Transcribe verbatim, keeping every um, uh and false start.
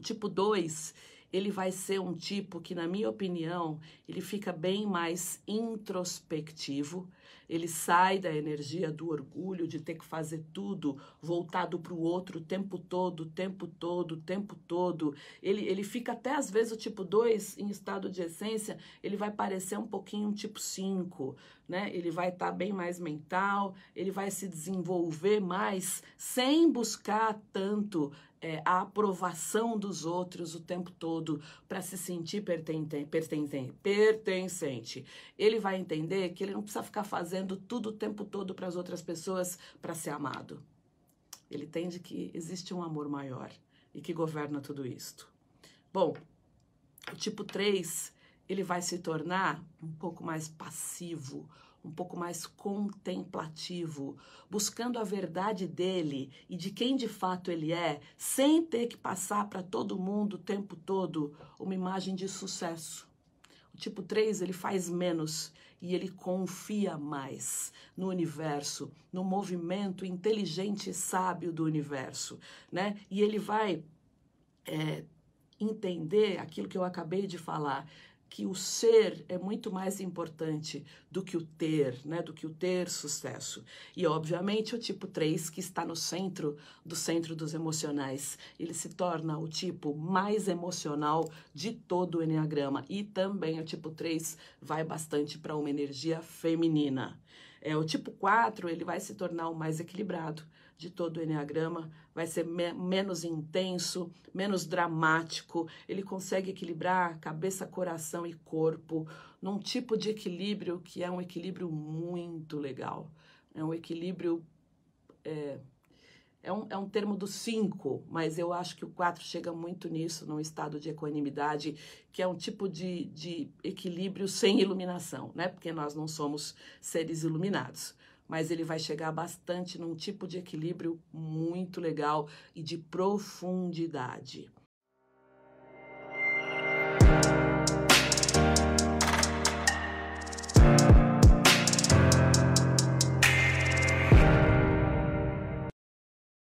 o tipo dois, ele vai ser um tipo que, na minha opinião, ele fica bem mais introspectivo, ele sai da energia do orgulho, de ter que fazer tudo voltado para o outro o tempo todo, o tempo todo, o tempo todo. Ele, ele fica até, às vezes, o tipo dois, em estado de essência, ele vai parecer um pouquinho um tipo cinco, né? Ele vai estar tá bem mais mental, ele vai se desenvolver mais, sem buscar tanto é, a aprovação dos outros o tempo todo, para se sentir perten perten pertencente. Ele vai entender que ele não precisa ficar fazendo tudo o tempo todo para as outras pessoas para ser amado. Ele entende que existe um amor maior e que governa tudo isto. Bom, o tipo três, ele vai se tornar um pouco mais passivo, um pouco mais contemplativo, buscando a verdade dele e de quem de fato ele é, sem ter que passar para todo mundo o tempo todo uma imagem de sucesso. O tipo três, ele faz menos e ele confia mais no universo, no movimento inteligente e sábio do universo, né? E ele vai é, entender aquilo que eu acabei de falar, que o ser é muito mais importante do que o ter, né? Do que o ter sucesso. E, obviamente, o tipo três, que está no centro do centro dos emocionais, ele se torna o tipo mais emocional de todo o Enneagrama. E também o tipo três vai bastante para uma energia feminina. É, o tipo quatro, ele vai se tornar o mais equilibrado de todo o Enneagrama, vai ser me menos intenso, menos dramático, ele consegue equilibrar cabeça, coração e corpo num tipo de equilíbrio que é um equilíbrio muito legal. É um equilíbrio... É, é, um, é um termo do cinco, mas eu acho que o quatro chega muito nisso, num estado de equanimidade, que é um tipo de, de equilíbrio sem iluminação, né? Porque nós não somos seres iluminados. Mas ele vai chegar bastante num tipo de equilíbrio muito legal e de profundidade.